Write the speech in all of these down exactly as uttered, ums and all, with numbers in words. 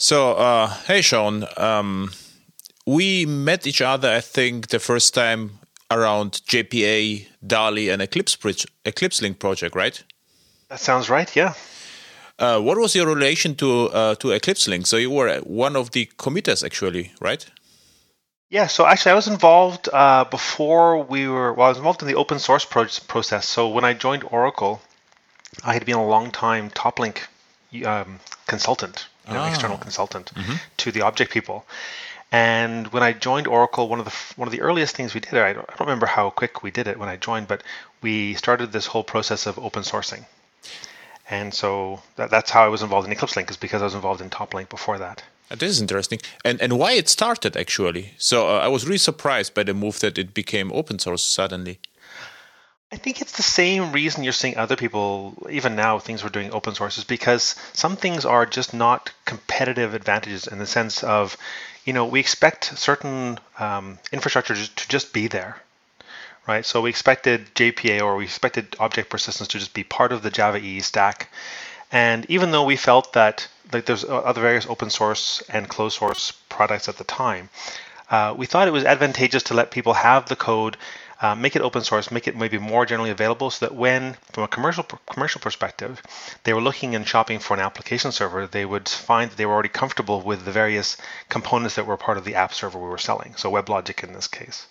So, uh, hey, Shaun. Um, we met each other, I think, the first time around J P A, Dali, and Eclipse Bridge, EclipseLink project, right? That sounds right, yeah. Uh, what was your relation to uh, to EclipseLink? So you were one of the committers, actually, right? Yeah, so actually I was involved uh, before we were, well, I was involved in the open source pro- process. So when I joined Oracle, I had been a long-time TopLink um, consultant, you know, ah. external consultant mm-hmm. to The Object People. And when I joined Oracle, one of the one of the earliest things we did, I don't, I don't remember how quick we did it when I joined, but we started this whole process of open sourcing. And so that, that's how I was involved in EclipseLink, is because I was involved in TopLink before that. That is interesting. And and why it started, actually. So uh, I was really surprised by the move that it became open source suddenly. I think it's the same reason you're seeing other people, even now, things we're doing open source, is because some things are just not competitive advantages in the sense of, you know, we expect certain um, infrastructure to just be there, right? So we expected J P A, or we expected object persistence to just be part of the Java E E stack. And even though we felt that, like, there's other various open source and closed source products at the time, uh, we thought it was advantageous to let people have the code. Uh, make it open source, make it maybe more generally available so that when, from a commercial commercial perspective, they were looking and shopping for an application server, they would find that they were already comfortable with the various components that were part of the app server we were selling, so WebLogic in this case.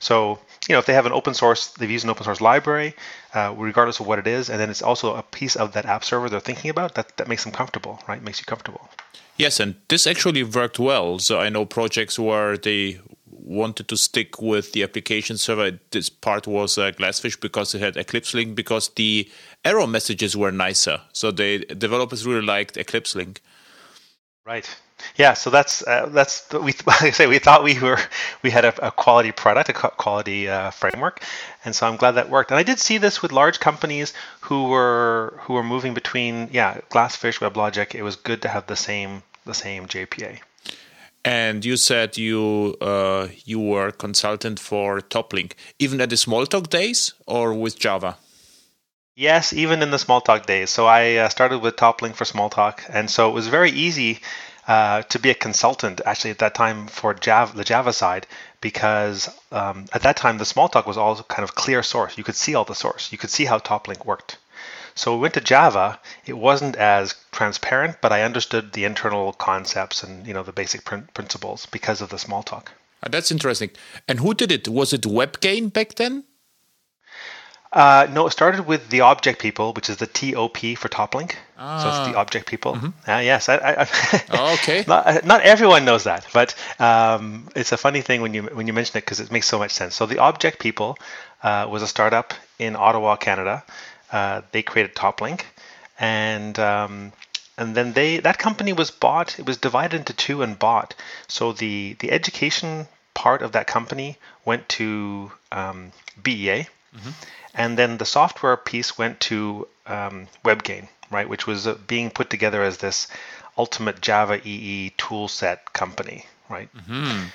So, you know, if they have an open source, they've used an open source library, uh, regardless of what it is, and then it's also a piece of that app server they're thinking about, that, that makes them comfortable, right? Makes you comfortable. Yes, and this actually worked well. So I know projects where they wanted to stick with the application server. This part was uh, GlassFish because it had EclipseLink, because the error messages were nicer. So the developers really liked EclipseLink. Right. Yeah. So that's uh, that's we like I say we thought we were we had a, a quality product, a quality uh, framework, and so I'm glad that worked. And I did see this with large companies who were who were moving between yeah GlassFish, WebLogic. It was good to have the same the same J P A. And you said you uh, you were consultant for TopLink, even at the Smalltalk days, or with Java? Yes, even in the Smalltalk days. So I uh, started with TopLink for Smalltalk, and so it was very easy uh, to be a consultant actually at that time for Java, the Java side, because um, at that time the Smalltalk was all kind of clear source. You could see all the source. You could see how TopLink worked. So we went to Java. It wasn't as transparent, but I understood the internal concepts and, you know, the basic prin- principles because of the Smalltalk. Uh, that's interesting. And who did it? Was it WebGain back then? Uh, no, it started with The Object People, which is the T O P for TopLink. Ah. So it's The Object People. Mm-hmm. Uh, yes. I, I, I, okay. Not, not everyone knows that, but um, it's a funny thing when you when you mention it because it makes so much sense. So The Object People uh, was a startup in Ottawa, Canada. Uh, they created TopLink, and um, and then they that company was bought. It was divided into two and bought. So the, the education part of that company went to um, B E A, mm-hmm. and then the software piece went to um, WebGain, right, which was being put together as this ultimate Java E E tool set company, right? Mm-hmm.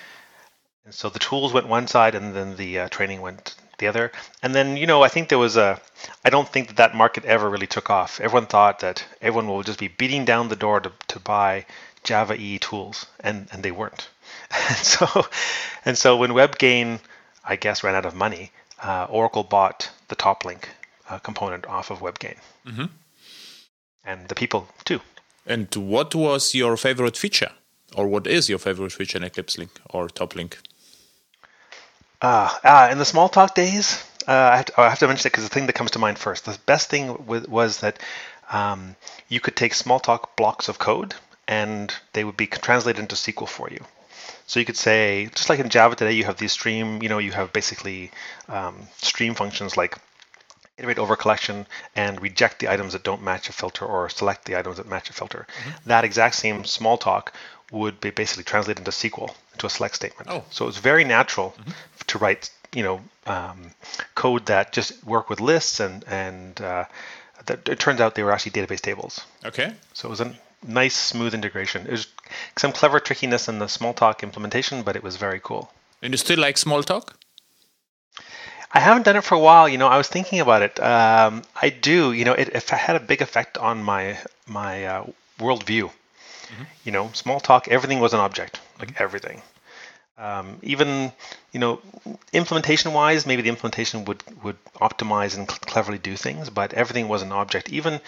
And so the tools went one side, and then the uh, training went the other. And then, you know, I think there was a, I don't think that that market ever really took off. Everyone thought that everyone will just be beating down the door to, to buy Java E E tools, and, and they weren't. And so, and so when WebGain, I guess, ran out of money, uh, Oracle bought the TopLink uh, component off of WebGain. Mm-hmm. And the people too. And what was your favorite feature, or what is your favorite feature in EclipseLink or TopLink? Uh, uh, in the Smalltalk days, uh, I, have to, I have to mention it because the thing that comes to mind first. The best thing w- was that um, you could take Smalltalk blocks of code, and they would be translated into S Q L for you. So you could say, just like in Java today, you have these stream, you know, you have basically um, stream functions like iterate over collection and reject the items that don't match a filter, or select the items that match a filter. Mm-hmm. That exact same Smalltalk would be basically translated into S Q L, into a select statement. Oh. So it's very natural mm-hmm. to write, you know, um, code that just work with lists, and and uh, that, it turns out they were actually database tables. Okay. So it was a nice, smooth integration. It was some clever trickiness in the Smalltalk implementation, but it was very cool. And you still like Smalltalk? I haven't done it for a while. You know, I was thinking about it. Um, I do. You know, it, it had a big effect on my my uh, worldview. Mm-hmm. You know, Smalltalk, everything was an object, like mm-hmm. everything. Um, even, you know, implementation-wise, maybe the implementation would, would optimize and cl- cleverly do things, but everything was an object. Even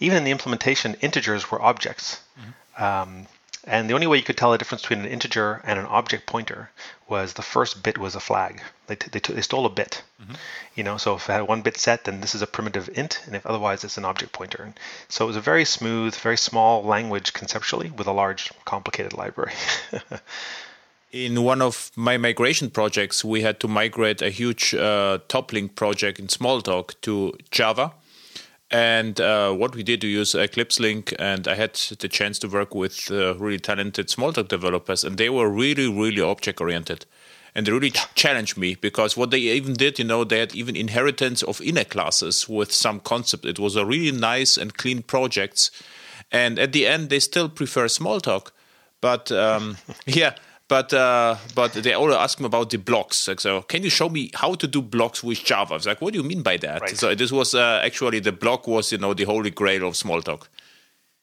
even in the implementation, integers were objects. Mm-hmm. Um, and the only way you could tell the difference between an integer and an object pointer was the first bit was a flag. They t- they, t- they stole a bit. Mm-hmm. You know, so if I had one bit set, then this is a primitive int, and if otherwise, it's an object pointer. And so it was a very smooth, very small language conceptually with a large, complicated library. In one of my migration projects, we had to migrate a huge uh, TopLink project in Smalltalk to Java. And uh, what we did, we used EclipseLink, and I had the chance to work with uh, really talented Smalltalk developers, and they were really, really object-oriented. And they really ch- challenged me, because what they even did, you know, they had even inheritance of inner classes with some concept. It was a really nice and clean project. And at the end, they still prefer Smalltalk. But, um, yeah... But uh, but they all asked me about the blocks. Like, so can you show me how to do blocks with Java? I was like, what do you mean by that? Right. So this was uh, actually the block was, you know, the holy grail of Smalltalk.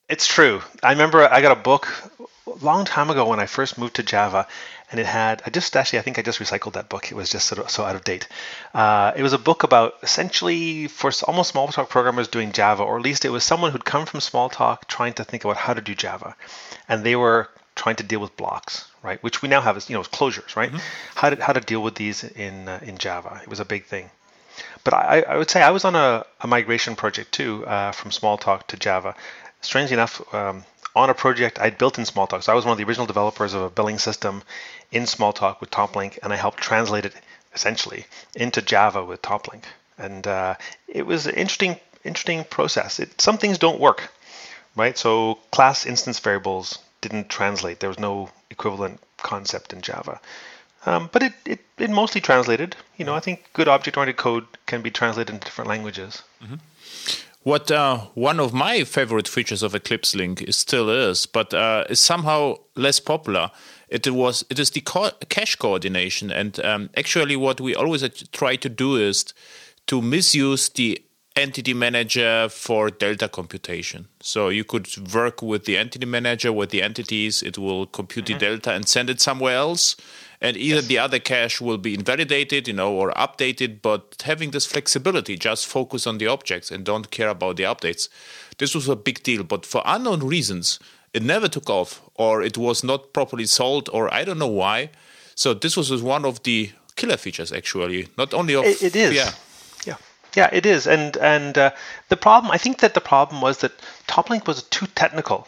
It's true. I remember I got a book a long time ago when I first moved to Java, and it had I just actually I think I just recycled that book. It was just sort of so out of date. Uh, it was a book about essentially for almost Smalltalk programmers doing Java, or at least it was someone who'd come from Smalltalk trying to think about how to do Java, and they were trying to deal with blocks, right? Which we now have as, you know, as closures, right? Mm-hmm. How to how to deal with these in uh, in Java. It was a big thing. But I, I would say I was on a, a migration project too, uh, from Smalltalk to Java. Strangely enough, um, on a project I'd built in Smalltalk. So I was one of the original developers of a billing system in Smalltalk with TopLink, and I helped translate it essentially into Java with TopLink. And uh, it was an interesting interesting process. It, some things don't work, right? So class instance variables didn't translate. There was no equivalent concept in Java. Um, but it, it, it mostly translated. You know, I think good object-oriented code can be translated into different languages. Mm-hmm. What uh, one of my favorite features of EclipseLink is still is, but uh, is somehow less popular. It was it is the co- cache coordination. And um, actually what we always try to do is to misuse the entity manager for delta computation. So you could work with the entity manager, with the entities, it will compute mm-hmm. the delta and send it somewhere else. And either yes. the other cache will be invalidated, you know, or updated, but having this flexibility, just focus on the objects and don't care about the updates. This was a big deal, but for unknown reasons, it never took off, or it was not properly solved, or I don't know why. So this was one of the killer features, actually. Not only of... It, it is. Yeah. Yeah, it is. And and uh, the problem, I think that the problem was that TopLink was too technical,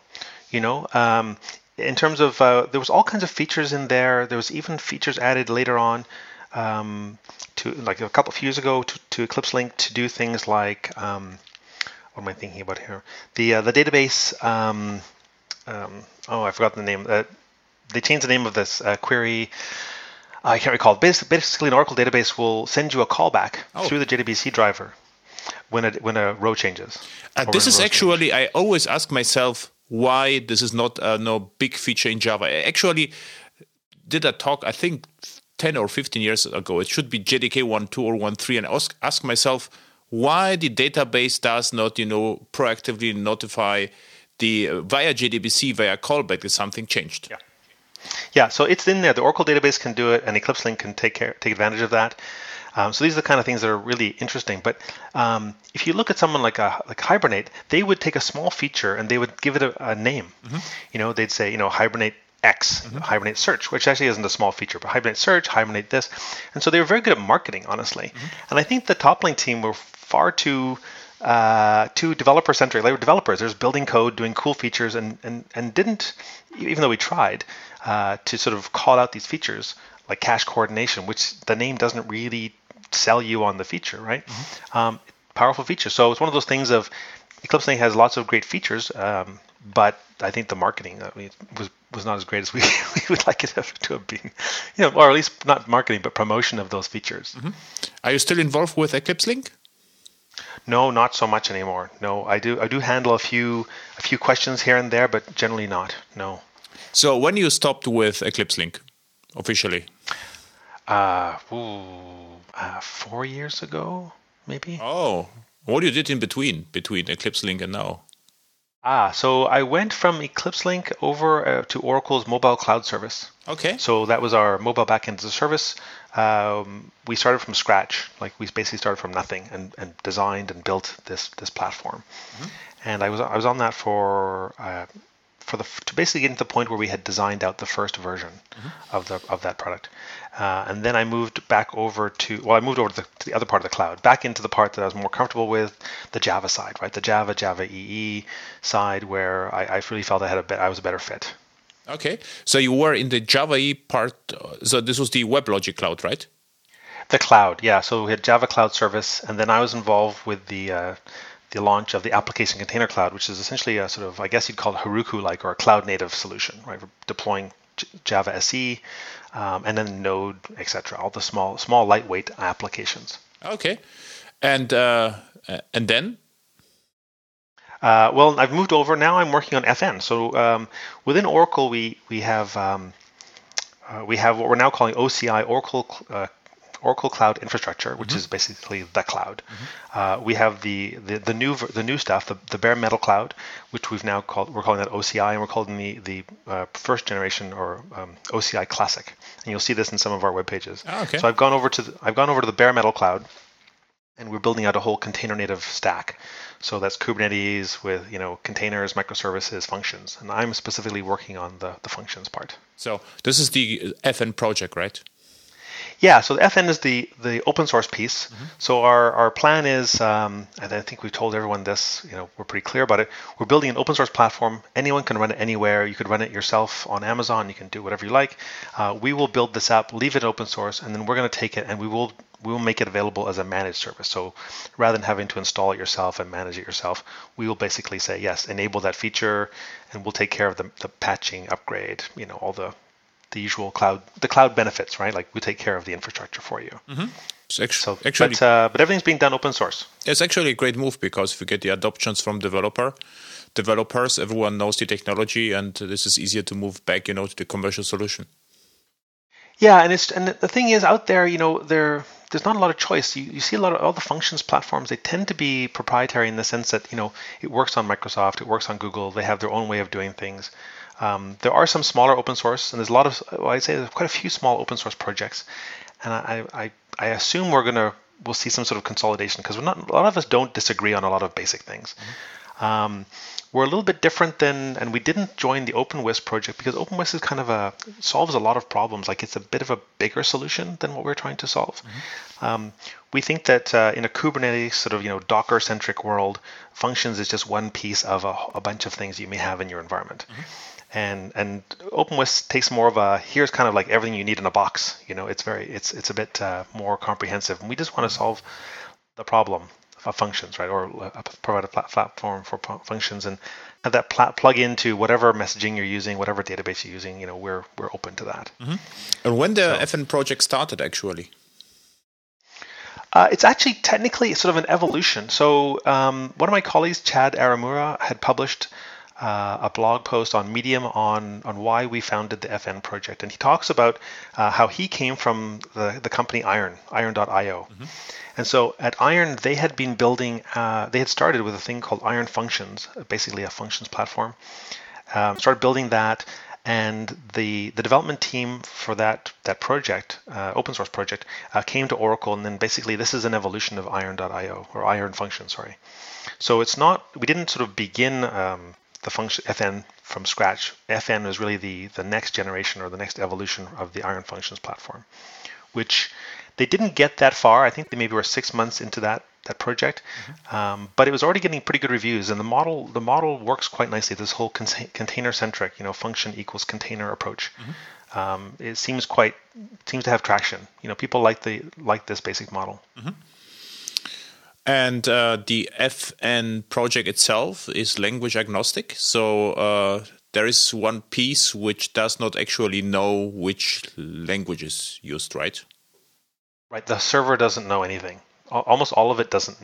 you know, um, in terms of uh, there was all kinds of features in there. There was even features added later on um, to like a couple of years ago to, to EclipseLink to do things like, um, what am I thinking about here? The uh, the database, um, um, oh, I forgot the name. Uh, they changed the name of this uh, query. I can't recall. Basically, an Oracle database will send you a callback oh. through the J D B C driver when a, when a row changes. Uh, this is actually, changes. I always ask myself why this is not a uh, no big feature in Java. I actually did a talk, I think, ten or fifteen years ago. It should be J D K one two or one three, and ask, ask myself why the database does not, you know, proactively notify the uh, via J D B C, via callback that something changed. Yeah. Yeah, so it's in there. The Oracle database can do it, and EclipseLink can take care, take advantage of that. Um, so these are the kind of things that are really interesting. But um, if you look at someone like a, like Hibernate, they would take a small feature and they would give it a, a name. Mm-hmm. You know, they'd say, you know, Hibernate X, mm-hmm. Hibernate Search, which actually isn't a small feature, but Hibernate Search, Hibernate this. And so they were very good at marketing, honestly. Mm-hmm. And I think the TopLink team were far too uh, too developer-centric. They were developers. They're just building code, doing cool features, and and and didn't, even though we tried, Uh, to sort of call out these features like cache coordination, which the name doesn't really sell you on the feature, right? Mm-hmm. Um, powerful feature. So it's one of those things of EclipseLink has lots of great features, um, but I think the marketing I mean, was was not as great as we, we would like it to have been, you know, or at least not marketing, but promotion of those features. Mm-hmm. Are you still involved with EclipseLink? No, not so much anymore. No, I do I do handle a few a few questions here and there, but generally not. No. So when you stopped with EclipseLink officially? Uh, ooh, uh, four years ago, maybe. Oh, what you did in between, between EclipseLink and now? Ah, so I went from EclipseLink over uh, to Oracle's mobile cloud service. Okay. So that was our mobile backend as a service. Um, we started from scratch. Like, we basically started from nothing and, and designed and built this this platform. Mm-hmm. And I was I was on that for uh, for the to basically get to the point where we had designed out the first version mm-hmm. of the of that product. Uh, and then I moved back over to, well, I moved over to the, to the other part of the cloud, back into the part that I was more comfortable with, the Java side, right? The Java, Java E E side, where I, I really felt I had a be- I was a better fit. Okay. So you were in the Java E E part. So this was the WebLogic cloud, right? The cloud, yeah. So we had Java Cloud Service, and then I was involved with the uh, the launch of the Application Container Cloud, which is essentially a sort of, I guess you'd call it Heroku-like or a cloud-native solution, right? We're deploying Java S E, um, and then Node, et cetera. All the small, small, lightweight applications. Okay, and uh, and then. Uh, well, I've moved over now. I'm working on F N. So um, within Oracle, we we have um, uh, we have what we're now calling O C I, Oracle uh, Oracle Cloud Infrastructure, which mm-hmm. is basically the cloud. Mm-hmm. Uh, we have the, the, the new the new stuff, the, the bare metal cloud, which we've now called we're calling that O C I, and we're calling the the uh, first generation or um, O C I Classic. And you'll see this in some of our web pages. Oh, okay. So I've gone over to the, I've gone over to the bare metal cloud, and we're building out a whole container native stack. So that's Kubernetes with, you know, containers, microservices, functions, and I'm specifically working on the, the functions part. So this is the F N project, right? Yeah. So the F N is the, the open source piece. Mm-hmm. So our, our plan is, um, and I think we've told everyone this, you know, we're pretty clear about it. We're building an open source platform. Anyone can run it anywhere. You could run it yourself on Amazon. You can do whatever you like. Uh, we will build this up, leave it open source, and then we're going to take it and we will we will make it available as a managed service. So rather than having to install it yourself and manage it yourself, we will basically say, yes, enable that feature, and we'll take care of the, the patching, upgrade, you know, all the the usual cloud, the cloud benefits, right? Like, we take care of the infrastructure for you. Mm-hmm. So, actually, so but, uh, but everything's being done open source. It's actually a great move, because if you get the adoptions from developer, developers, everyone knows the technology, and this is easier to move back, you know, to the commercial solution. Yeah, and it's and the thing is, out there, you know, there there's not a lot of choice. You, you see a lot of all the functions platforms. They tend to be proprietary in the sense that, you know, it works on Microsoft, it works on Google. They have their own way of doing things. Um, there are some smaller open source, and there's a lot of, well, I'd say there's quite a few small open source projects, and I, I, I assume we're gonna we'll see some sort of consolidation, because we're not a lot of us don't disagree on a lot of basic things. Mm-hmm. Um, we're a little bit different than, and we didn't join the OpenWhisk project because OpenWhisk is kind of a solves a lot of problems. Like, it's a bit of a bigger solution than what we're trying to solve. Mm-hmm. Um, we think that uh, in a Kubernetes sort of, you know, Docker centric world, functions is just one piece of a, a bunch of things you may have in your environment. Mm-hmm. And and OpenWhisk takes more of a, here's kind of like everything you need in a box. You know, it's very it's it's a bit uh, more comprehensive. And we just want to solve the problem of functions, right? Or uh, provide a platform for functions and have that pl- plug into whatever messaging you're using, whatever database you're using. You know, we're we're open to that. Mm-hmm. And when the so, F N project started, actually. Uh, it's actually technically sort of an evolution. So um, one of my colleagues, Chad Arimura, had published. Uh, a blog post on Medium on, on why we founded the F N project. And he talks about uh, how he came from the, the company Iron, iron dot io. Mm-hmm. And so at Iron, they had been building, uh, they had started with a thing called Iron Functions, basically a functions platform, um, started building that. And the, the development team for that that project, uh, open source project, uh, came to Oracle, and then basically this is an evolution of iron dot io, or Iron Functions, sorry. So it's not, we didn't sort of begin... Um, the function F N from scratch. F N is really the, the next generation or the next evolution of the Iron Functions platform, which they didn't get that far. I think they maybe were six months into that that project, mm-hmm. um, but it was already getting pretty good reviews, and the model the model works quite nicely. This whole con- container centric, you know, function equals container approach. Mm-hmm. Um, it seems quite seems to have traction. You know, people like the like this basic model. Mm-hmm. And uh, the F N project itself is language agnostic. So uh, there is one piece which does not actually know which language is used, right? Right. The server doesn't know anything. Almost all of it doesn't.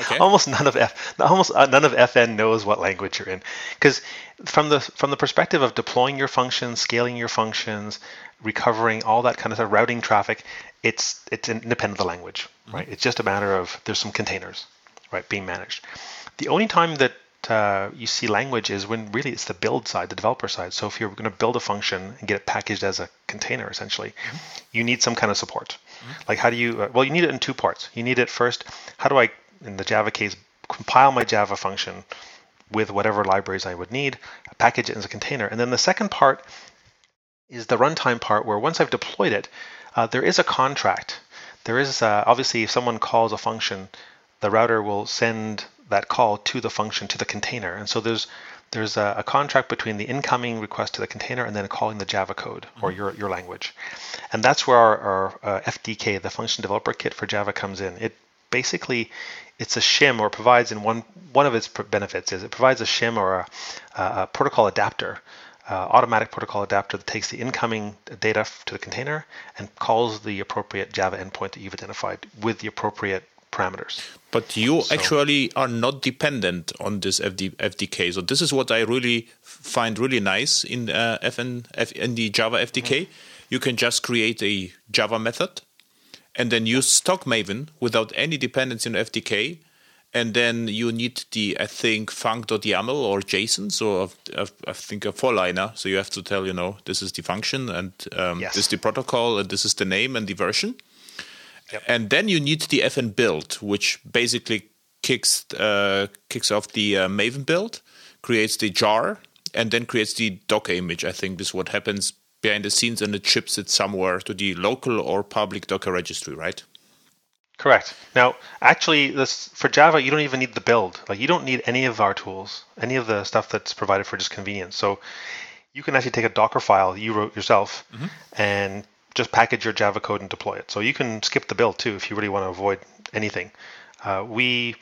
Okay. almost none of F, almost none of F N knows what language you're in, because from the from the perspective of deploying your functions, scaling your functions, recovering all that kind of stuff, routing traffic, it's it's independent of the language, right? Mm-hmm. It's just a matter of there's some containers, right, being managed. The only time that uh, you see language is when really it's the build side, the developer side. So if you're going to build a function and get it packaged as a container, essentially, mm-hmm. you need some kind of support. Mm-hmm. Like how do you, uh, well, you need it in two parts. You need it first, how do I, in the Java case, compile my Java function with whatever libraries I would need, package it as a container. And then the second part is the runtime part where once I've deployed it, uh, there is a contract. There is, uh, obviously, if someone calls a function, the router will send that call to the function, to the container. And so there's there's a, a contract between the incoming request to the container and then calling the Java code mm-hmm. or your, your language. And that's where our, our uh, F D K, the Function Developer Kit for Java, comes in. It basically, it's a shim, or provides in one, one of its benefits is it provides a shim or a, a protocol adapter, uh, automatic protocol adapter that takes the incoming data to the container and calls the appropriate Java endpoint that you've identified with the appropriate parameters. But you so. actually are not dependent on this F D, F D K. So this is what I really find really nice in uh, F N, F, in the Java F D K. Mm-hmm. You can just create a Java method and then use stock Maven without any dependence in F D K. And then you need the, I think, func.yaml or JSON. So I, I think a four-liner. So you have to tell, you know, this is the function and um, yes. this is the protocol and this is the name and the version. Yep. And then you need the F N build, which basically kicks uh, kicks off the uh, Maven build, creates the jar, and then creates the Docker image. I think this is what happens behind the scenes, and it ships it somewhere to the local or public Docker registry, right? Correct. Now, actually, this, for Java, you don't even need the build. Like, you don't need any of our tools, any of the stuff that's provided for just convenience. So you can actually take a Docker file you wrote yourself mm-hmm. and just package your Java code and deploy it. So you can skip the build too if you really want to avoid anything. Uh, we,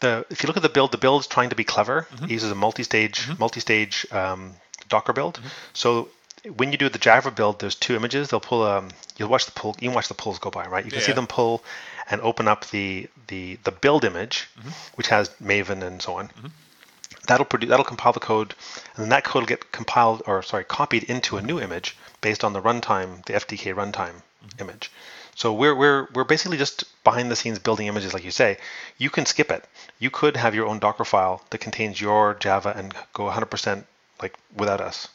the if you look at the build, the build is trying to be clever. Mm-hmm. It uses a multi-stage, mm-hmm. multi-stage um, Docker build. Mm-hmm. So when you do the Java build, there's two images. They'll pull. Um, you'll watch the pull. You can watch the pulls go by, right? You can yeah. see them pull and open up the the the build image, mm-hmm. which has Maven and so on. Mm-hmm. That'll produce. That'll compile the code, and then that code will get compiled, or sorry, copied into a new image based on the runtime, the F D K runtime mm-hmm. image. So we're we're we're basically just behind the scenes building images, like you say. You can skip it. You could have your own Docker file that contains your Java and go one hundred percent like without us,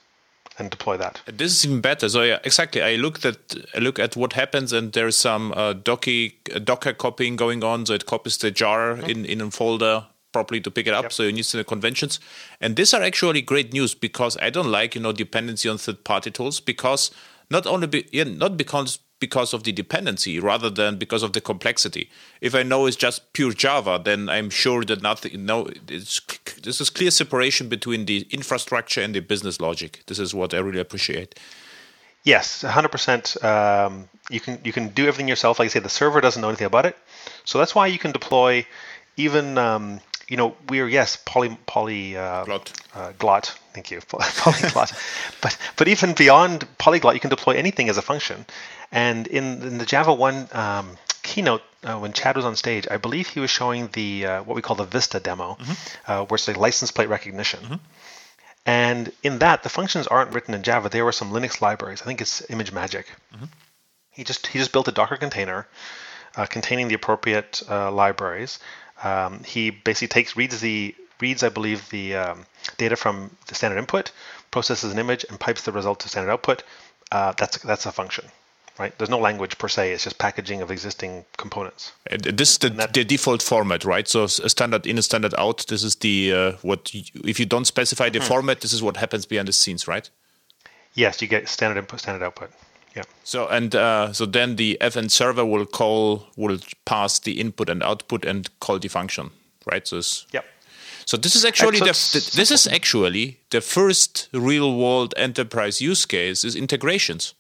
and deploy that. This is even better. So yeah, exactly. I looked at I look at what happens, and there's some uh, docky, Docker copying going on. So it copies the jar mm-hmm. in in a folder. Properly to pick it up, yep. So you need the conventions, and these are actually great news because I don't like you know dependency on third-party tools because not only be, yeah, not because because of the dependency rather than because of the complexity. If I know it's just pure Java, then I'm sure that nothing. No, it's this is clear separation between the infrastructure and the business logic. This is what I really appreciate. Yes, one hundred percent. Um, you can you can do everything yourself. Like I say, the server doesn't know anything about it, so that's why you can deploy even. Um, You know, we're, yes, poly, poly uh, glot. Uh, glot. Thank you, polyglot. but but even beyond polyglot, you can deploy anything as a function. And in, in the Java one um, keynote, uh, when Chad was on stage, I believe he was showing the uh, what we call the Vista demo, mm-hmm. uh, where it's like license plate recognition. Mm-hmm. And in that, the functions aren't written in Java. There were some Linux libraries. I think it's ImageMagick. Mm-hmm. He just he just built a Docker container uh, containing the appropriate uh, libraries. Um, he basically takes reads the reads I believe the um, data from the standard input, processes an image, and pipes the result to standard output. Uh, that's that's a function, right? There's no language per se. It's just packaging of existing components. And this is the, that, the default format, right? So standard in, standard out. This is the uh, what you, if you don't specify the hmm. format, this is what happens behind the scenes, right? Yes, you get standard input, standard output. Yeah. So and uh, so then the F N server will call will pass the input and output and call the function, right? So yep. So this is actually the, the, this is actually the first real world enterprise use case is integrations.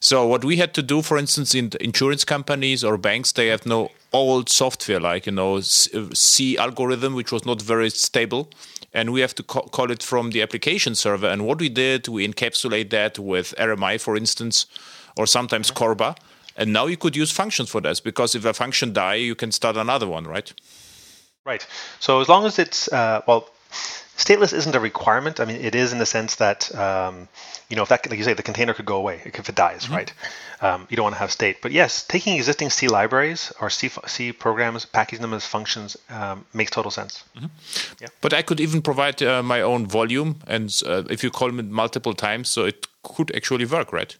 So what we had to do, for instance, in insurance companies or banks, they have no old software like you know C algorithm, which was not very stable. And we have to call it from the application server. And what we did, we encapsulate that with R M I, for instance, or sometimes Corba. And now you could use functions for this, because if a function die, you can start another one, right? Right. So as long as it's, uh, well, Stateless isn't a requirement. I mean, it is in the sense that, um, you know, if that, like you say, the container could go away if it dies, mm-hmm. right? Um, you don't want to have state. But yes, taking existing C libraries or C, C programs, packaging them as functions um, makes total sense. Mm-hmm. Yeah. But I could even provide uh, my own volume, and uh, if you call it multiple times, so it could actually work, right?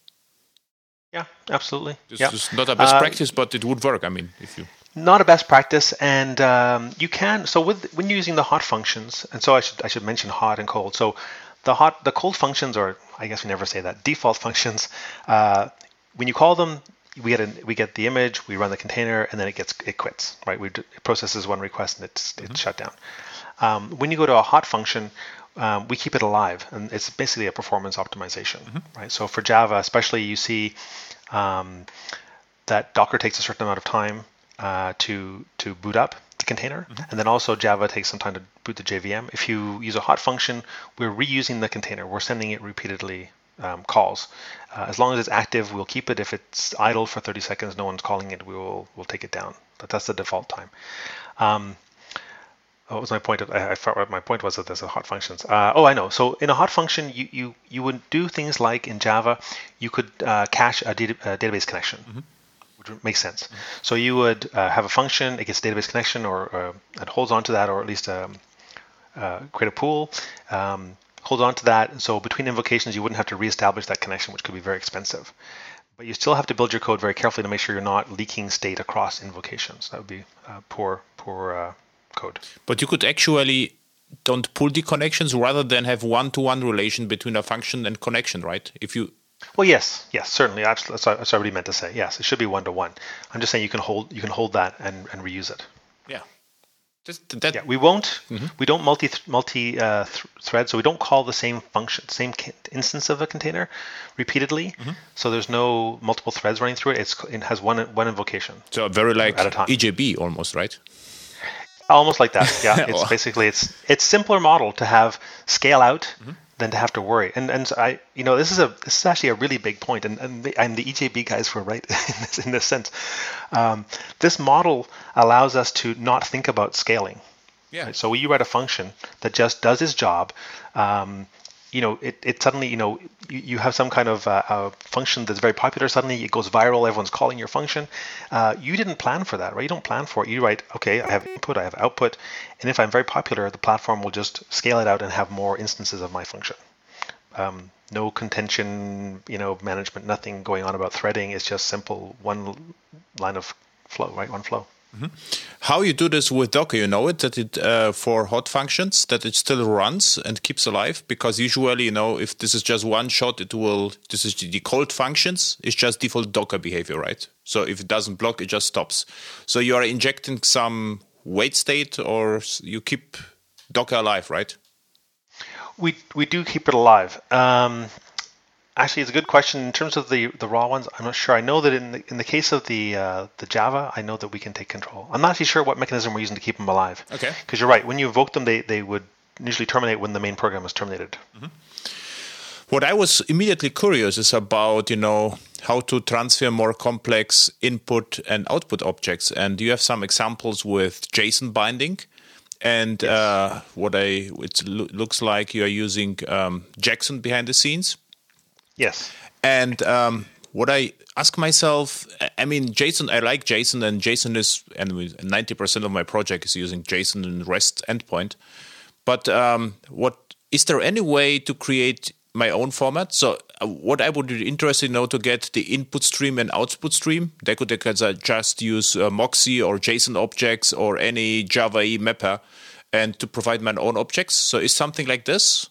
Yeah, absolutely. It's yeah. just not a best uh, practice, but it would work, I mean, if you... Not a best practice, and um, you can. So with when you're using the hot functions, and so I should I should mention hot and cold. So the hot, the cold functions, or I guess we never say that, default functions. Uh, when you call them, we get an, we get the image, we run the container, and then it gets it quits. Right, we do, it processes one request and it's mm-hmm. it's shut down. Um, when you go to a hot function, um, we keep it alive, and it's basically a performance optimization. Mm-hmm. Right. So for Java, especially, you see um, that Docker takes a certain amount of time. Uh, to to boot up the container, mm-hmm. and then also Java takes some time to boot the J V M. If you use a hot function, we're reusing the container. We're sending it repeatedly um, calls. Uh, as long as it's active, we'll keep it. If it's idle for thirty seconds, no one's calling it, we will we'll take it down. But that's the default time. Um, what was my point? Of, I, I forgot what my point was that there's a hot functions. Uh, oh, I know. So in a hot function, you you you would do things like in Java, you could uh, cache a, data, a database connection. Mm-hmm. Makes sense. Mm-hmm. So you would uh, have a function, it gets database connection, or uh, it holds on to that, or at least um, uh, create a pool, um, hold on to that. So between invocations, you wouldn't have to reestablish that connection, which could be very expensive. But you still have to build your code very carefully to make sure you're not leaking state across invocations. That would be uh, poor, poor uh, code. But you could actually don't pull the connections rather than have one-to-one relation between a function and connection, right? If you Well, yes, yes, certainly. That's what I really meant to say. Yes, it should be one to one. I'm just saying you can hold you can hold that and, and reuse it. Yeah, just that. Yeah, we won't. Mm-hmm. We don't multi multi uh, th- thread, so we don't call the same function, same instance of a container repeatedly. Mm-hmm. So there's no multiple threads running through it. It's it has one one invocation. So very like at a time. E J B almost, right? Almost like that. Yeah, it's oh. basically it's it's simpler model to have scale out. Mm-hmm. Than to have to worry, and and I, you know, this is a this is actually a really big point, and and the, and the E J B guys were right in this, in this sense. Um, this model allows us to not think about scaling. Yeah. Right? So you write a function that just does its job. Um, you know, it, it suddenly, you know, you, you have some kind of uh, a function that's very popular. Suddenly, it goes viral. Everyone's calling your function. Uh, you didn't plan for that, right? You don't plan for it. You write, okay, I have input, I have output, and if I'm very popular, the platform will just scale it out and have more instances of my function. Um, no contention, you know, management, nothing going on about threading. It's just simple one line of flow, right? One flow. Mm-hmm. How you do this with Docker, you know it, that it uh, for hot functions, that it still runs and keeps alive, because usually, you know, if this is just one shot, it will, this is the cold functions, it's just default Docker behavior, right? So if it doesn't block, it just stops. So you are injecting some wait state, or you keep Docker alive, right? We we do keep it alive. Um, actually, it's a good question. In terms of the, the raw ones, I'm not sure. I know that in the, in the case of the uh, the Java, I know that we can take control. I'm not actually sure what mechanism we're using to keep them alive. Okay. Because you're right. When you invoke them, they, they would usually terminate when the main program is terminated. Mm-hmm. What I was immediately curious is about, you know, how to transfer more complex input and output objects. And you have some examples with JSON binding. And yes. uh, what I it lo- looks like you are using um, Jackson behind the scenes. Yes. And um, what I ask myself, I mean, JSON, I like JSON, and JSON is, and ninety percent of my project is using JSON and REST endpoint. But um, what is there any way to create my own format? So what I would be interested in, you know, to get the input stream and output stream, they could, they could just use uh, Moxie or JSON objects or any Java E E mapper and to provide my own objects. So is something like this?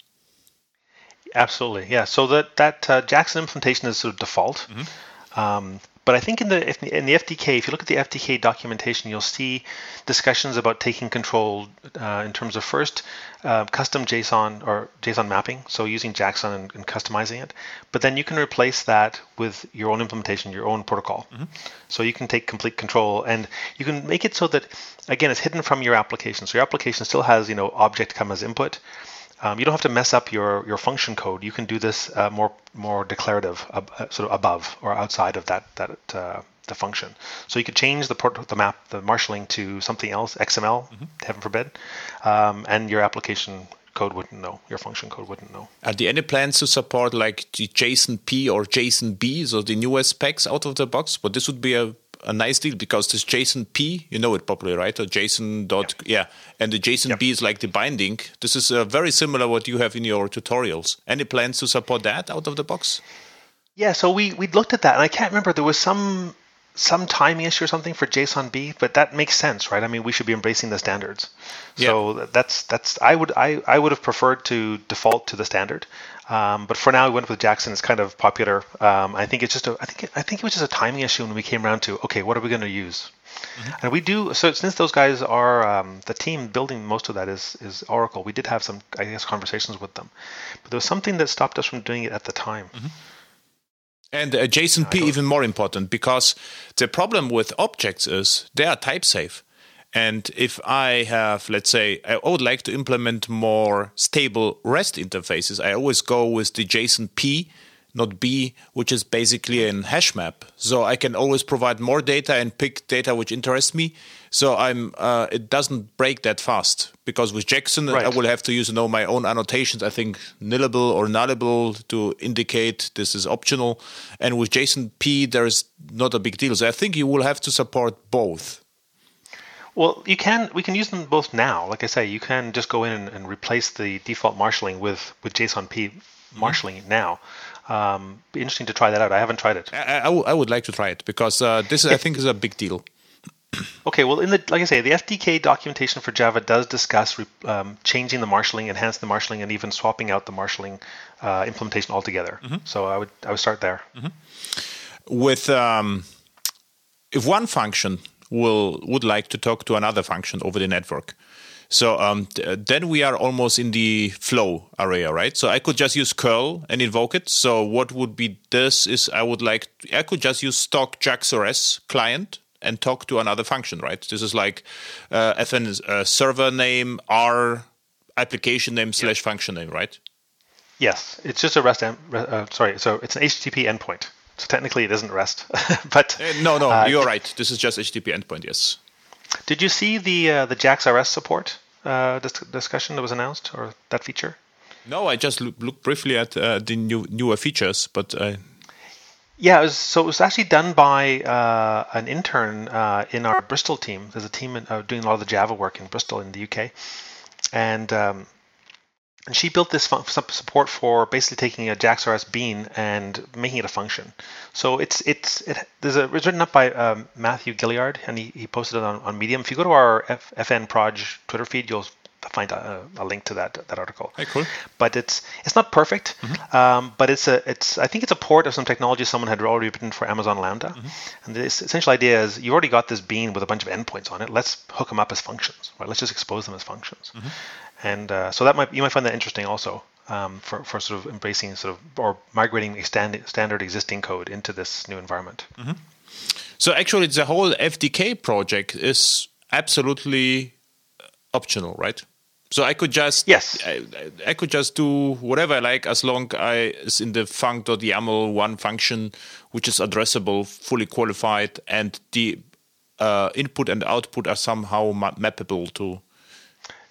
Absolutely, yeah. So that that uh, Jackson implementation is sort of default, mm-hmm. um, but I think in the if, in the F D K, if you look at the F D K documentation, you'll see discussions about taking control uh, in terms of first uh, custom JSON or JSON mapping, so using Jackson and, and customizing it. But then you can replace that with your own implementation, your own protocol. Mm-hmm. So you can take complete control, and you can make it so that again it's hidden from your application. So your application still has, you know, object come as input. Um, you don't have to mess up your, your function code. You can do this uh, more more declarative, uh, sort of above or outside of that that uh, the function. So you could change the port, the map, the marshalling to something else, X M L, mm-hmm. heaven forbid, um, and your application code wouldn't know. Your function code wouldn't know. Are there any plans to support like the JSON-P or JSON-B, so the newest specs out of the box? But this would be a a nice deal, because this JSON-P, you know it probably, right? Or JSON dot, yeah. yeah. And the JSON-B yep. is like the binding. This is uh, very similar to what you have in your tutorials. Any plans to support that out of the box? Yeah, so we we looked at that, and I can't remember. There was some some timing issue or something for JSON-B, but that makes sense, right? I mean, we should be embracing the standards. Yeah. So that's that's I would I, I would have preferred to default to the standard. Um, but for now, we went with Jackson. It's kind of popular. Um, I think it's just a. I think I think it was just a timing issue when we came around to okay, what are we going to use? Mm-hmm. And we do. So since those guys are um, the team building most of that is is Oracle. We did have some, I guess, conversations with them, but there was something that stopped us from doing it at the time. Mm-hmm. And uh, JSON-P even more important, because the problem with objects is they are type safe. And if I have, let's say, I would like to implement more stable REST interfaces, I always go with the JSON-P, not B, which is basically an hash map. So I can always provide more data and pick data which interests me. So I'm uh, it doesn't break that fast, because with Jackson, right. I will have to use you know, my own annotations, I think nullable or nullable to indicate this is optional. And with JSON-P, there is not a big deal. So I think you will have to support both. Well, you can. We can use them both now. Like I say, you can just go in and, and replace the default marshalling with, with JSON-P marshalling mm-hmm. now. Um, be interesting to try that out. I haven't tried it. I, I, w- I would like to try it, because uh, this I think is a big deal. Okay. Well, in the like I say, the F D K documentation for Java does discuss re- um, changing the marshalling, enhance the marshalling, and even swapping out the marshalling uh, implementation altogether. Mm-hmm. So I would I would start there. Mm-hmm. With um, if one function. Will would like to talk to another function over the network. So um, th- then we are almost in the flow area, right? So I could just use curl and invoke it. So what would be this is I would like to, I could just use stock J A X R S client and talk to another function, right? This is like uh, F N uh, server name R application name yeah. slash function name, right? Yes, it's just a REST. Em- uh, sorry, so it's an H T T P endpoint. So technically, it isn't REST, but uh, no, no, uh, you're right. This is just H T T P endpoint. Yes. Did you see the uh, the J A X R S support uh, dis- discussion that was announced, or that feature? No, I just looked look briefly at uh, the new newer features, but I... yeah. It was, so it was actually done by uh, an intern uh, in our Bristol team. There's a team in, uh, doing a lot of the Java work in Bristol, in the U K, and. Um, And she built this fun- support for basically taking a J A X R S bean and making it a function. So it's it's it, there's a it's written up by um, Matthew Gilliard, and he, he posted it on, on Medium. If you go to our F- F N Proj Twitter feed, you'll find a, a link to that that article. Hey, cool. But it's it's not perfect, mm-hmm. um, but it's a it's I think it's a port of some technology someone had already written for Amazon Lambda. Mm-hmm. And the essential idea is you already got this bean with a bunch of endpoints on it. Let's hook them up as functions. Right? Let's just expose them as functions. Mm-hmm. And uh, so that might you might find that interesting also um, for, for sort of embracing sort of or migrating standard, standard existing code into this new environment. Mm-hmm. So actually, the whole F D K project is absolutely optional, right? So I could just yes, I, I could just do whatever I like as long I is in the func.yaml one function which is addressable, fully qualified, and the uh, input and output are somehow ma- mappable to.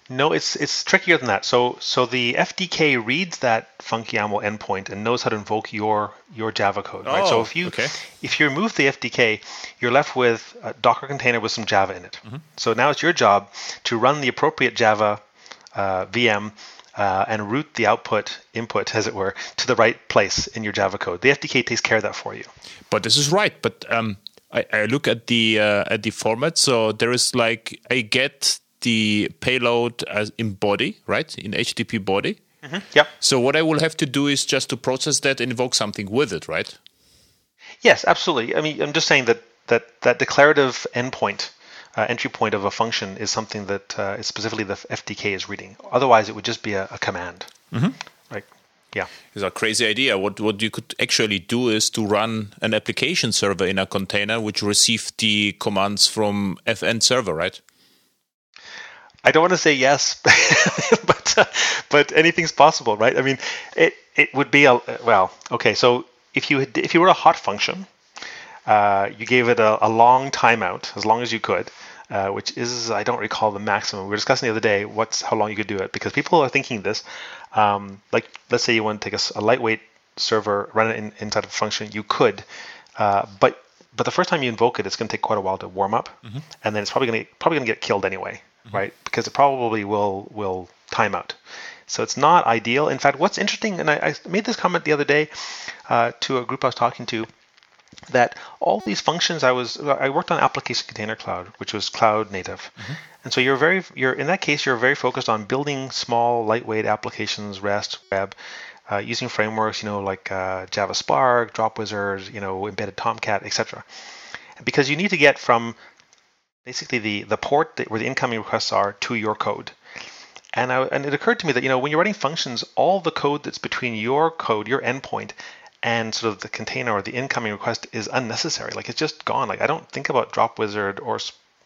No, it's it's trickier than that. So so the F D K reads that func.yaml endpoint and knows how to invoke your your Java code. Right? Oh, so if you okay. if you remove the F D K, you're left with a Docker container with some Java in it. Mm-hmm. So now it's your job to run the appropriate Java uh, V M uh, and route the output input, as it were, to the right place in your Java code. The F D K takes care of that for you. But this is right. But um, I, I look at the uh, at the format. So there is like I get. The payload as in body, right? In H T T P body. Mm-hmm. Yeah. So what I will have to do is just to process that and invoke something with it, right? Yes, absolutely. I mean, I'm just saying that that, that declarative endpoint, uh, entry point of a function is something that uh, is specifically the F D K is reading. Otherwise, it would just be a, a command. Mm-hmm. Right. Yeah. It's a crazy idea. What what you could actually do is to run an application server in a container which receives the commands from F N server, right? I don't want to say yes, but uh, but anything's possible, right? I mean, it, it would be a well, okay. So if you if you were a hot function, Uh, you gave it a, a long timeout, as long as you could, uh, which is, I don't recall the maximum. We were discussing the other day what's how long you could do it, because people are thinking this. Um, like, let's say you want to take a, a lightweight server, run it in, inside of a function, you could, uh, but but the first time you invoke it, it's going to take quite a while to warm up, mm-hmm. and then it's probably going to probably going to get killed anyway, mm-hmm. right? Because it probably will will time out. So it's not ideal. In fact, what's interesting, and I, I made this comment the other day uh, to a group I was talking to, that all these functions I was I worked on Application Container Cloud, which was cloud native, mm-hmm. and so you're very you're in that case you're very focused on building small, lightweight applications, REST, web. Uh, using frameworks, you know, like uh, Java Spark, Dropwizard, you know, embedded Tomcat, et cetera. Because you need to get from basically the the port that, where the incoming requests are to your code. And I, and it occurred to me that, you know, when you're writing functions, all the code that's between your code, your endpoint, and sort of the container or the incoming request is unnecessary. Like, it's just gone. Like, I don't think about Dropwizard or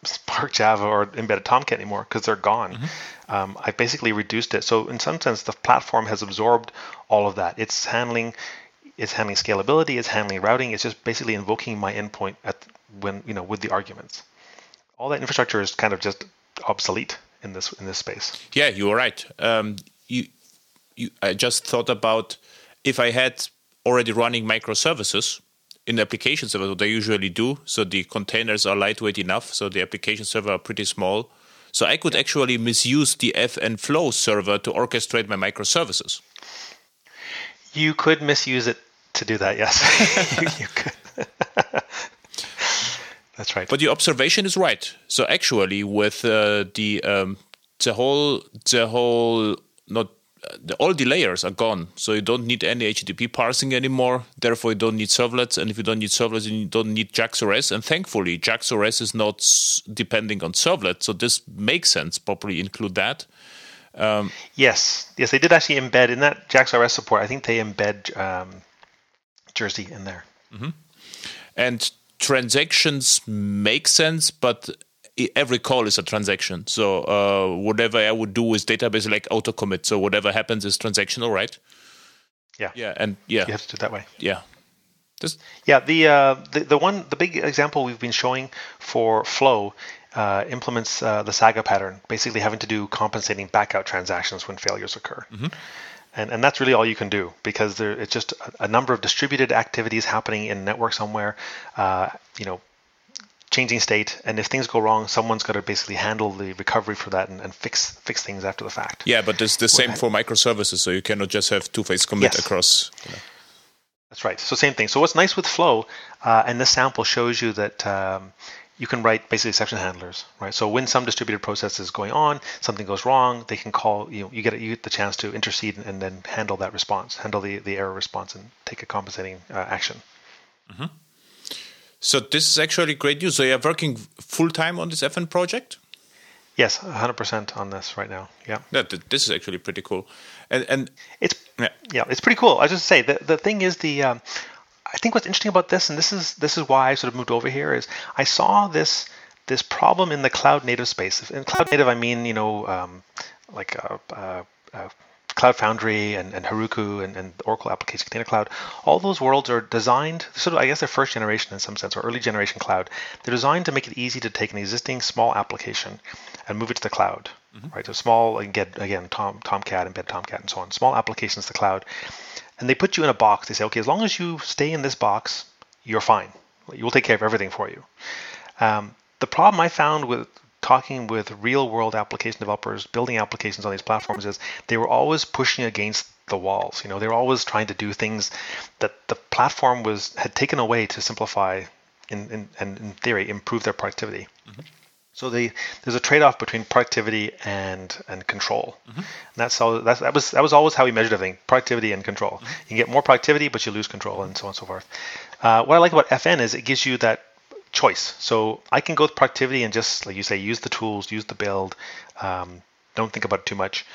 Spark Java or embedded Tomcat anymore because they're gone. Mm-hmm. Um, I basically reduced it. So in some sense, the platform has absorbed all of that. It's handling, it's handling scalability, it's handling routing. It's just basically invoking my endpoint at when you know with the arguments. All that infrastructure is kind of just obsolete in this in this space. Yeah, you were right. Um, you, you, I just thought about if I had already running microservices. In the application server, what they usually do, so the containers are lightweight enough, so the application server are pretty small. So I could actually misuse the F N Flow server to orchestrate my microservices. You could misuse it to do that, yes. you, you could. That's right. But your observation is right. So actually, with uh, the um, the whole the whole not. The, all the layers are gone, so you don't need any H T T P parsing anymore. Therefore, you don't need servlets, and if you don't need servlets, you don't need J A X R S. And thankfully, J A X R S is not s- depending on servlets, so this makes sense. Probably include that. Um, yes, yes, they did actually embed in that J A X R S support. I think they embed um, Jersey in there. Mm-hmm. And transactions make sense, but. Every call is a transaction. So uh, whatever I would do with database, like auto-commit. So whatever happens is transactional, right? Yeah. Yeah, and yeah. You have to do it that way. Yeah. Just... Yeah, the, uh, the the one, the big example we've been showing for Flow uh, implements uh, the SAGA pattern, basically having to do compensating backout transactions when failures occur. Mm-hmm. And and that's really all you can do, because there it's just a, a number of distributed activities happening in network somewhere, uh, you know, changing state, and if things go wrong, someone's got to basically handle the recovery for that and, and fix fix things after the fact. Yeah, but it's the same well, for microservices, so you cannot just have two-phase commit yes. across. You know. That's right. So same thing. So what's nice with Flow, uh, and this sample shows you that um, you can write basically exception handlers, right? So when some distributed process is going on, something goes wrong, they can call you. Know, you get you get the chance to intercede and, and then handle that response, handle the, the error response, and take a compensating uh, action. Mm-hmm. So this is actually great news. So you're working full-time on this F N project? Yes, one hundred percent on this right now. Yeah. yeah th- this is actually pretty cool. And and it's yeah, yeah it's pretty cool. I just say the the thing is the um, I think what's interesting about this, and this is this is why I sort of moved over here, is I saw this this problem in the cloud native space. In cloud native, I mean, you know, um, like a, a, a Cloud Foundry and, and Heroku and, and Oracle Application Container Cloud, all those worlds are designed, sort of, I guess they're first generation in some sense, or early generation cloud. They're designed to make it easy to take an existing small application and move it to the cloud, mm-hmm. right? So small, again, again Tom, Tomcat, embed Tomcat, and so on. Small applications to the cloud. And they put you in a box. They say, okay, as long as you stay in this box, you're fine. We'll take care of everything for you. Um, the problem I found with talking with real-world application developers, building applications on these platforms, is they were always pushing against the walls. You know, they were always trying to do things that the platform was had taken away to simplify, in, in, and in theory, improve their productivity. Mm-hmm. So they, there's a trade-off between productivity and and control. Mm-hmm. And that's all. That's, that was that was always how we measured everything: productivity and control. Mm-hmm. You can get more productivity, but you lose control, and so on and so forth. Uh, what I like about F N is it gives you that choice. So I can go with productivity and just, like you say, use the tools, use the build, um, don't think about it too much.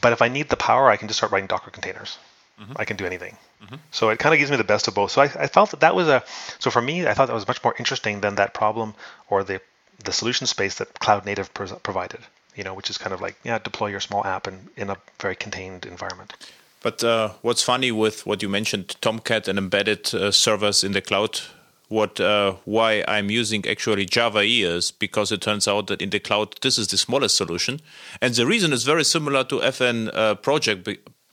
But if I need the power, I can just start writing Docker containers. Mm-hmm. I can do anything. Mm-hmm. So it kind of gives me the best of both. So I, I felt that that was a, so for me, I thought that was much more interesting than that problem or the the solution space that Cloud Native pro- provided, you know, which is kind of like, yeah, deploy your small app in, in a very contained environment. But uh, what's funny with what you mentioned, Tomcat and embedded uh, servers in the cloud what uh, why I'm using actually Java E E is, because it turns out that in the cloud, this is the smallest solution. And the reason is very similar to F N uh, project.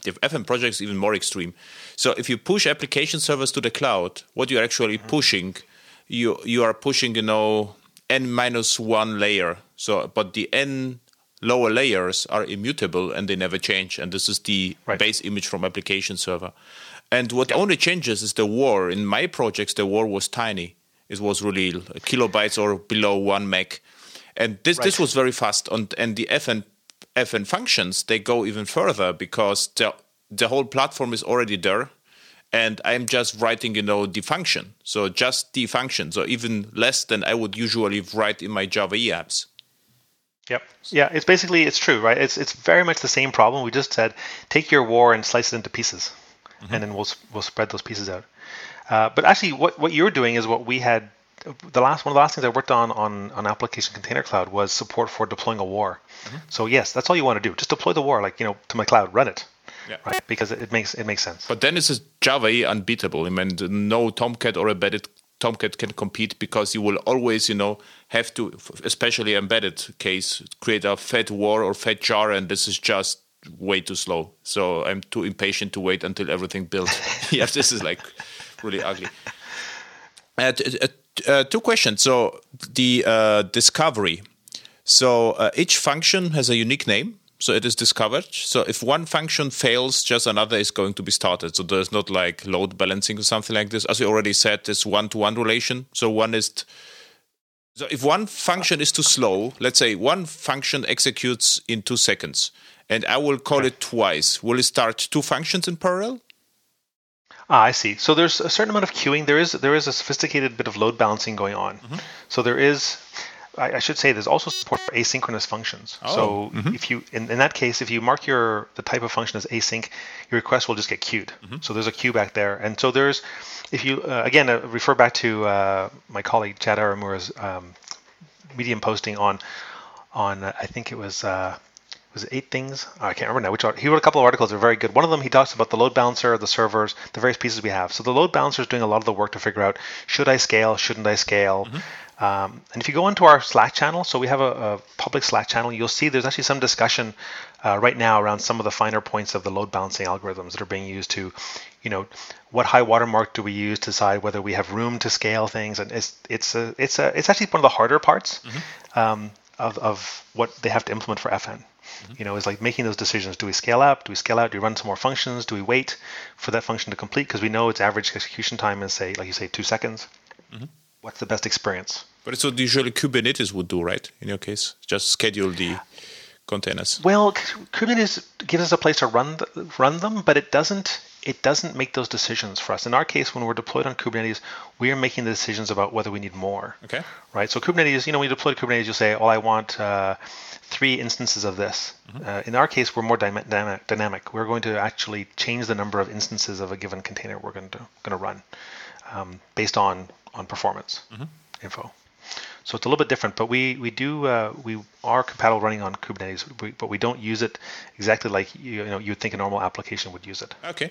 If F N project is even more extreme. So if you push application servers to the cloud, what you're actually pushing, you you are pushing, you know, n minus one layer. So, but the n lower layers are immutable and they never change. And this is the right. base image from application server. And what yep. only changes is the war. In my projects, the war was tiny. It was really kilobytes or below one meg. And this, right. this was very fast. And, and the F N F N functions, they go even further because the, the whole platform is already there. And I'm just writing, you know, the function. So just the function. So even less than I would usually write in my Java E apps. Yep. Yeah, it's basically, it's true, right? It's it's very much the same problem. We just said, take your war and slice it into pieces. Mm-hmm. And then we'll we'll spread those pieces out. Uh, but actually, what, what you're doing is what we had, the last one of the last things I worked on, on on Application Container Cloud was support for deploying a war. Mm-hmm. So yes, that's all you want to do. Just deploy the war, like, you know, to my cloud, run it, yeah. right? Because it, it makes it makes sense. But then it's Java E unbeatable. I mean, no Tomcat or embedded Tomcat can compete, because you will always, you know, have to, especially embedded case, create a fat war or fat jar, and this is just way too slow. So I'm too impatient to wait until everything builds. Yeah, this is like really ugly. Uh, t- uh, Uh, two questions. So the uh, discovery. So uh, each function has a unique name. So it is discovered. So if one function fails, just another is going to be started. So there's not like load balancing or something like this. As you already said, it's one-to-one relation. So one is. T- so if one function is too slow, let's say one function executes in two seconds, and I will call it twice. Will it start two functions in parallel? Ah, I see. So there's a certain amount of queuing. There is there is a sophisticated bit of load balancing going on. Mm-hmm. So there is, I, I should say, there's also support for asynchronous functions. Oh. So mm-hmm. if you, in, in that case, if you mark your the type of function as async, your request will just get queued. Mm-hmm. So there's a queue back there. And so there's, if you, uh, again, uh, refer back to uh, my colleague Chad Arimura's um, Medium posting on, on uh, I think it was... Uh, Was it eight things? Oh, I can't remember now. Which are, he wrote a couple of articles that are very good. One of them, he talks about the load balancer, the servers, the various pieces we have. So the load balancer is doing a lot of the work to figure out, should I scale, shouldn't I scale? Mm-hmm. Um, and if you go into our Slack channel, so we have a, a public Slack channel, you'll see there's actually some discussion uh, right now around some of the finer points of the load balancing algorithms that are being used to, you know, what high watermark do we use to decide whether we have room to scale things? And it's it's a, it's a, it's actually one of the harder parts mm-hmm. um, of of what they have to implement for F N. You know, it's like making those decisions. Do we scale up? Do we scale out? Do we run some more functions? Do we wait for that function to complete? Because we know its average execution time is, say, like you say, two seconds. Mm-hmm. What's the best experience? But it's what usually Kubernetes would do, right? In your case, just schedule the containers. Well, Kubernetes gives us a place to run the, run them, but it doesn't it doesn't make those decisions for us. In our case, when we're deployed on Kubernetes, we are making the decisions about whether we need more. Okay. Right. So Kubernetes, you know, when you deploy Kubernetes, you'll say, "Oh, I want." Uh, three instances of this. Mm-hmm. Uh, in our case, we're more dy- dy- dynamic. We're going to actually change the number of instances of a given container we're going to going to run um, based on on performance mm-hmm. info. So it's a little bit different, but we we do uh, we are compatible running on Kubernetes, but we don't use it exactly like you, you know you'd think a normal application would use it. Okay,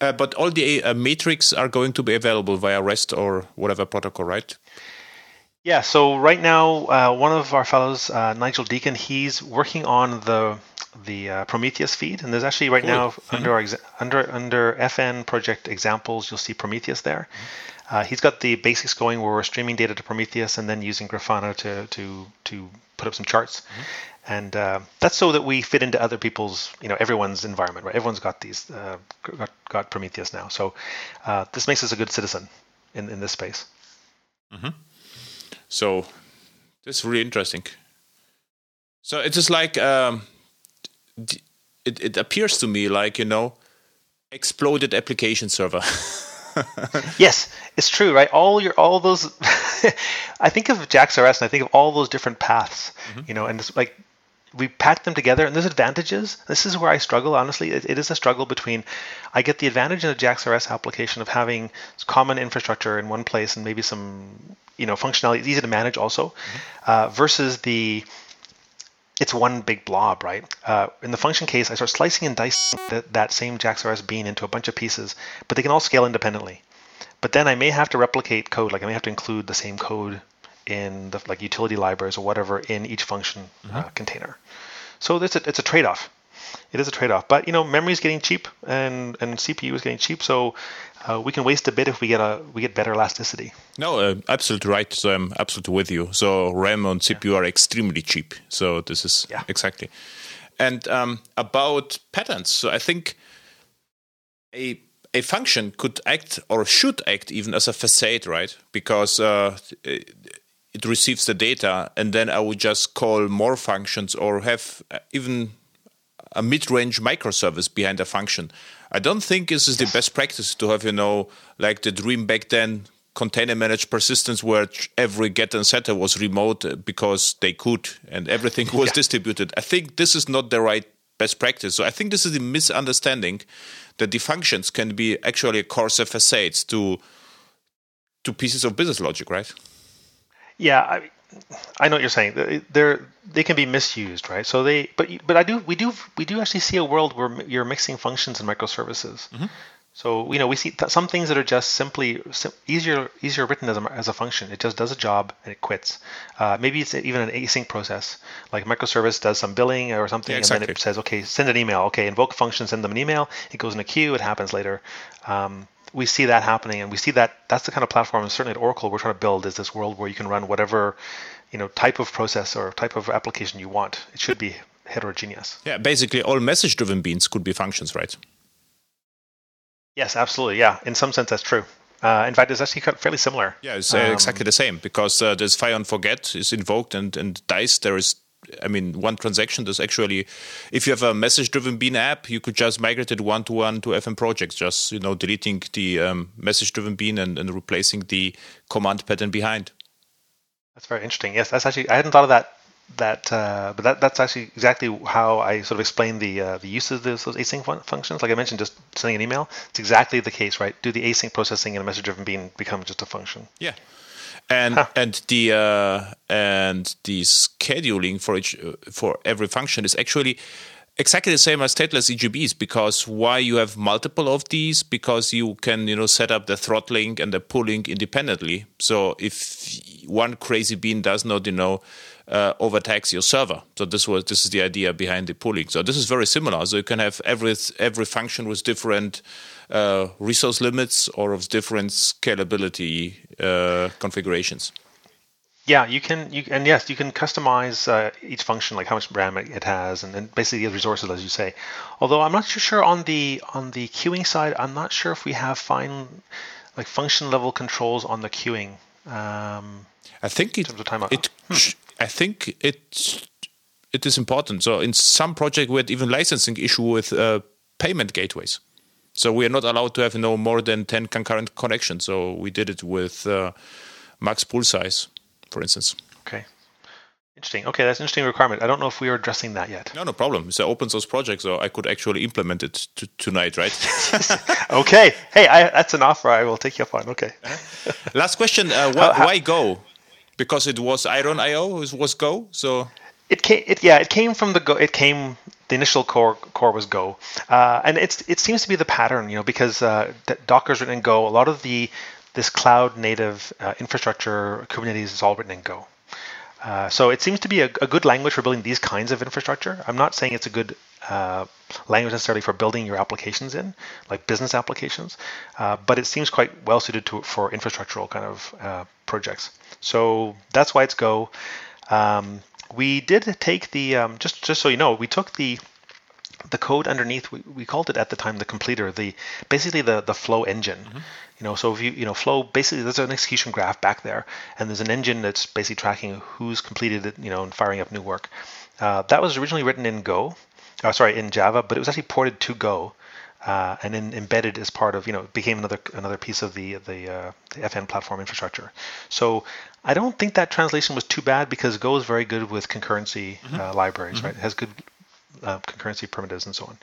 uh, but all the uh, metrics are going to be available via REST or whatever protocol, right? Yeah, so right now, uh, one of our fellows, uh, Nigel Deacon, he's working on the the uh, Prometheus feed, and there's actually right cool. now mm-hmm. under our exa- under under F N project examples, you'll see Prometheus there. Mm-hmm. Uh, he's got the basics going where we're streaming data to Prometheus and then using Grafana to to to put up some charts, mm-hmm. and uh, that's so that we fit into other people's, you know, everyone's environment. Right, everyone's got these uh, got, got Prometheus now, so uh, this makes us a good citizen in in this space. Mm-hmm. So that's really interesting. So it is like um, it, it appears to me like, you know, exploded application server. Yes, it's true, right? All your all those. I think of J A X R S and I think of all those different paths, mm-hmm. you know, and it's like we pack them together. And there's advantages. This is where I struggle, honestly. It, it is a struggle between I get the advantage in a J A X R S application of having common infrastructure in one place and maybe some, you know, functionality is easy to manage also, mm-hmm. uh, versus the, it's one big blob, right? Uh, in the function case, I start slicing and dicing th- that same J A X R S bean into a bunch of pieces, but they can all scale independently. But then I may have to replicate code. Like I may have to include the same code in the like utility libraries or whatever in each function mm-hmm. uh, container. So it's a, it's a trade-off. It is a trade-off. But you know, memory is getting cheap and, and C P U is getting cheap. So uh, we can waste a bit if we get a we get better elasticity. No, uh, absolutely right. So I'm absolutely with you. So RAM and C P U yeah. are extremely cheap. So this is yeah. exactly. And um, about patterns, so I think a a function could act or should act even as a facade, right? Because uh, it receives the data, and then I would just call more functions or have even a mid-range microservice behind a function. I don't think this is the best practice to have, you know, like the dream back then, container managed persistence, where every get and setter was remote because they could, and everything was yeah. distributed. I think this is not the right best practice. So I think this is the misunderstanding that the functions can be actually a coarser facades to to pieces of business logic, right? Yeah, I, I know what you're saying. They're they can be misused, right? So they, but but I do we do we do actually see a world where you're mixing functions and microservices. Mm-hmm. So you know we see th- some things that are just simply sim- easier easier written as a, as a function. It just does a job and it quits. Uh, maybe it's even an async process, like microservice does some billing or something, yeah, exactly. and then it says, okay, send an email. Okay, invoke a function, send them an email. It goes in a queue. It happens later. Um, we see that happening, and we see that that's the kind of platform, and certainly at Oracle, we're trying to build is this world where you can run whatever you know type of process or type of application you want. It should be heterogeneous. Yeah, basically all message-driven beans could be functions, right? Yes, absolutely. Yeah, in some sense, that's true. Uh, in fact, it's actually fairly similar. Yeah, it's uh, um, exactly the same because uh, there's fire and forget is invoked and, and dice. There is, I mean, one transaction. There's actually, if you have a message-driven bean app, you could just migrate it one-to-one to F M projects, just you know, deleting the um, message-driven bean and, and replacing the command pattern behind. That's very interesting. Yes, that's actually, I hadn't thought of that. That, uh, but that, that's actually exactly how I sort of explain the uh, the use of those, those async fun- functions. Like I mentioned, just sending an email. It's exactly the case, right? Do the async processing and a message-driven bean become just a function? Yeah, and huh. and the uh, and the scheduling for each uh, for every function is actually exactly the same as stateless E G Bs. Because why you have multiple of these? Because you can you know set up the throttling and the pulling independently. So if one crazy bean does not you know. Uh, overtax your server. So this was this is the idea behind the pooling. So this is very similar. So you can have every every function with different uh, resource limits or of different scalability uh, configurations. Yeah, you can. You and yes, you can customize uh, each function, like how much RAM it has, and, and basically the resources, as you say. Although I'm not too sure on the on the queuing side. I'm not sure if we have fine like function level controls on the queuing. Um, I think it. In terms of time, it hmm. I think it it is important. So in some project we had even licensing issue with uh, payment gateways. So we are not allowed to have no more than ten concurrent connections. So we did it with uh, max pool size, for instance. Okay, interesting. Okay, that's an interesting requirement. I don't know if we are addressing that yet. No, no problem. It's an open source project, so I could actually implement it t- tonight, right? Okay. Hey, I, that's an offer I will take you up on. Okay. Last question. Uh, wh- how, how- why Go? Because it was Iron I O, it was Go, so it came. It, yeah, it came from the Go. It came. The initial core core was Go, uh, and it's it seems to be the pattern, you know, because uh, Docker's written in Go. A lot of the this cloud native uh, infrastructure, Kubernetes is all written in Go. Uh, so it seems to be a, a good language for building these kinds of infrastructure. I'm not saying it's a good uh, language necessarily for building your applications in, like business applications, uh, but it seems quite well suited to for infrastructural kind of uh, projects. So that's why it's Go. Um, we did take the um, just just so you know, we took the the code underneath. We, we called it at the time the completer, the basically the the flow engine. Mm-hmm. You know, so if you you know flow basically there's an execution graph back there, and there's an engine that's basically tracking who's completed it, you know, and firing up new work. Uh, that was originally written in Go, uh, sorry, in Java, but it was actually ported to Go. Uh, and then embedded as part of, you know, became another another piece of the the, uh, the F N platform infrastructure. So I don't think that translation was too bad because Go is very good with concurrency mm-hmm. uh, libraries, mm-hmm. right? It has good uh, concurrency primitives and so on.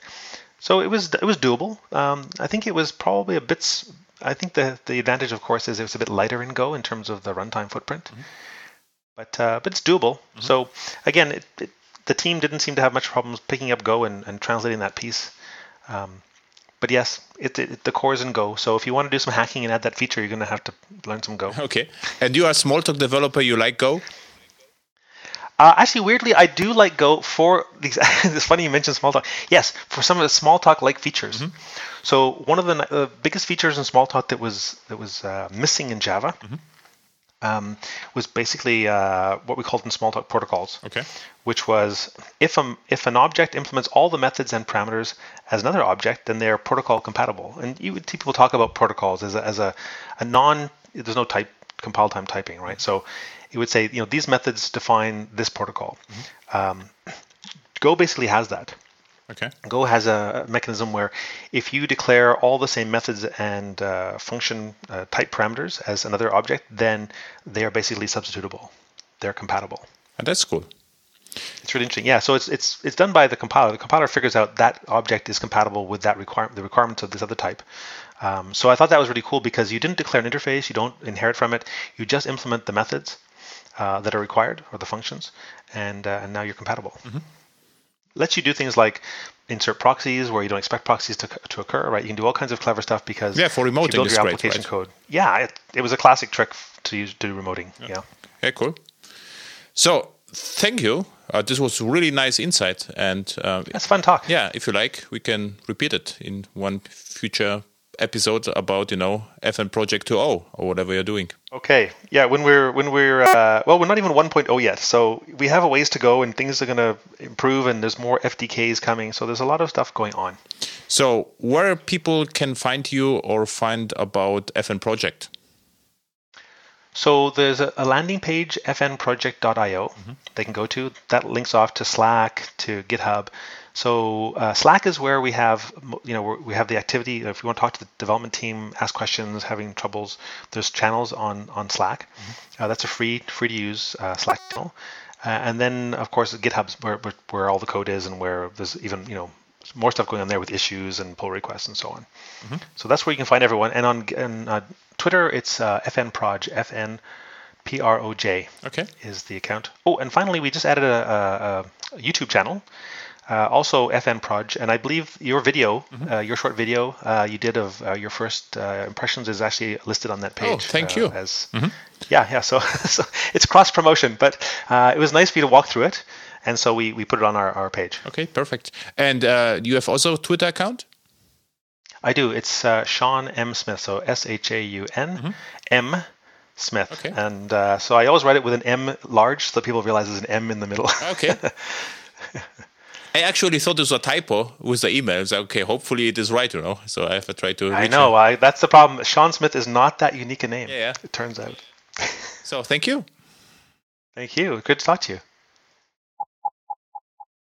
So it was it was doable. Um, I think it was probably a bit. I think the the advantage, of course, is it's a bit lighter in Go in terms of the runtime footprint, mm-hmm. but uh, but it's doable. Mm-hmm. So again, it, it, the team didn't seem to have much problems picking up Go and, and translating that piece. Um, But yes, it, it, the core is in Go. So if you want to do some hacking and add that feature, you're going to have to learn some Go. Okay. And you are a Smalltalk developer. You like Go? Uh, actually, weirdly, I do like Go for these. It's funny you mentioned Smalltalk. Yes, for some of the Smalltalk-like features. Mm-hmm. So one of the uh, biggest features in Smalltalk that was that was uh, missing in Java mm-hmm. um, was basically uh, what we called in Smalltalk protocols. Okay. Which was if a, if an object implements all the methods and parameters as another object, then they are protocol compatible. And you would see people talk about protocols as a, as a, a non. There's no type compile time typing, right? So it would say, you know, these methods define this protocol. Mm-hmm. Um, Go basically has that. Okay. Go has a mechanism where if you declare all the same methods and uh, function uh, type parameters as another object, then they are basically substitutable. They're compatible. And that's cool. It's really interesting. Yeah. So it's it's it's done by the compiler. The compiler figures out that object is compatible with that requirement, the requirements of this other type. Um, so I thought that was really cool because you didn't declare an interface. You don't inherit from it. You just implement the methods. Uh, that are required, or the functions, and uh, and now you're compatible. Mm-hmm. Lets you do things like insert proxies where you don't expect proxies to to occur, right? You can do all kinds of clever stuff because yeah, for remoting you build your application great, right? code. Yeah, it, it was a classic trick to use to do remoting. Yeah. Yeah. Yeah, cool. So thank you. Uh, this was really nice insight, and uh, that's a fun talk. Yeah, if you like, we can repeat it in one future episode about, you know, F N Project two point oh or whatever you're doing. Okay. Yeah, when we're when we're uh, well, we're not even one point oh yet, so we have a ways to go, and things are going to improve, and there's more F D Ks coming, so there's a lot of stuff going on. So where people can find you or find about F N Project? So there's a landing page, f n project dot i o. Mm-hmm. They can go to that, links off to Slack, to GitHub. So uh, Slack is where we have, you know, we have the activity. If you want to talk to the development team, ask questions, having troubles, there's channels on on Slack. Mm-hmm. Uh, that's a free free to use uh, Slack channel. Uh, and then of course GitHub's where where all the code is, and where there's even, you know, more stuff going on there with issues and pull requests and so on. Mm-hmm. So that's where you can find everyone. And on and, uh, Twitter, it's uh, fnproj, F N P R O J okay. is the account. Oh, and finally, we just added a, a, a YouTube channel, uh, also fnproj. And I believe your video, mm-hmm. uh, your short video uh, you did of uh, your first uh, impressions is actually listed on that page. Oh, thank uh, you. As, mm-hmm. Yeah, yeah. So, so it's cross-promotion, but uh, it was nice for you to walk through it. And so we, we put it on our, our page. Okay, perfect. And uh, you have also a Twitter account? I do. It's uh, Shaun M. Smith, so S H A U N mm-hmm. M. Smith. Okay. And uh, so I always write it with an M large so people realize there's an M in the middle. Okay. I actually thought it was a typo with the email. I was like, okay, hopefully it is right, you know. So I have to try to reach I know. I, that's the problem. Shaun Smith is not that unique a name, yeah, yeah. It turns out. So thank you. Thank you. Good to talk to you.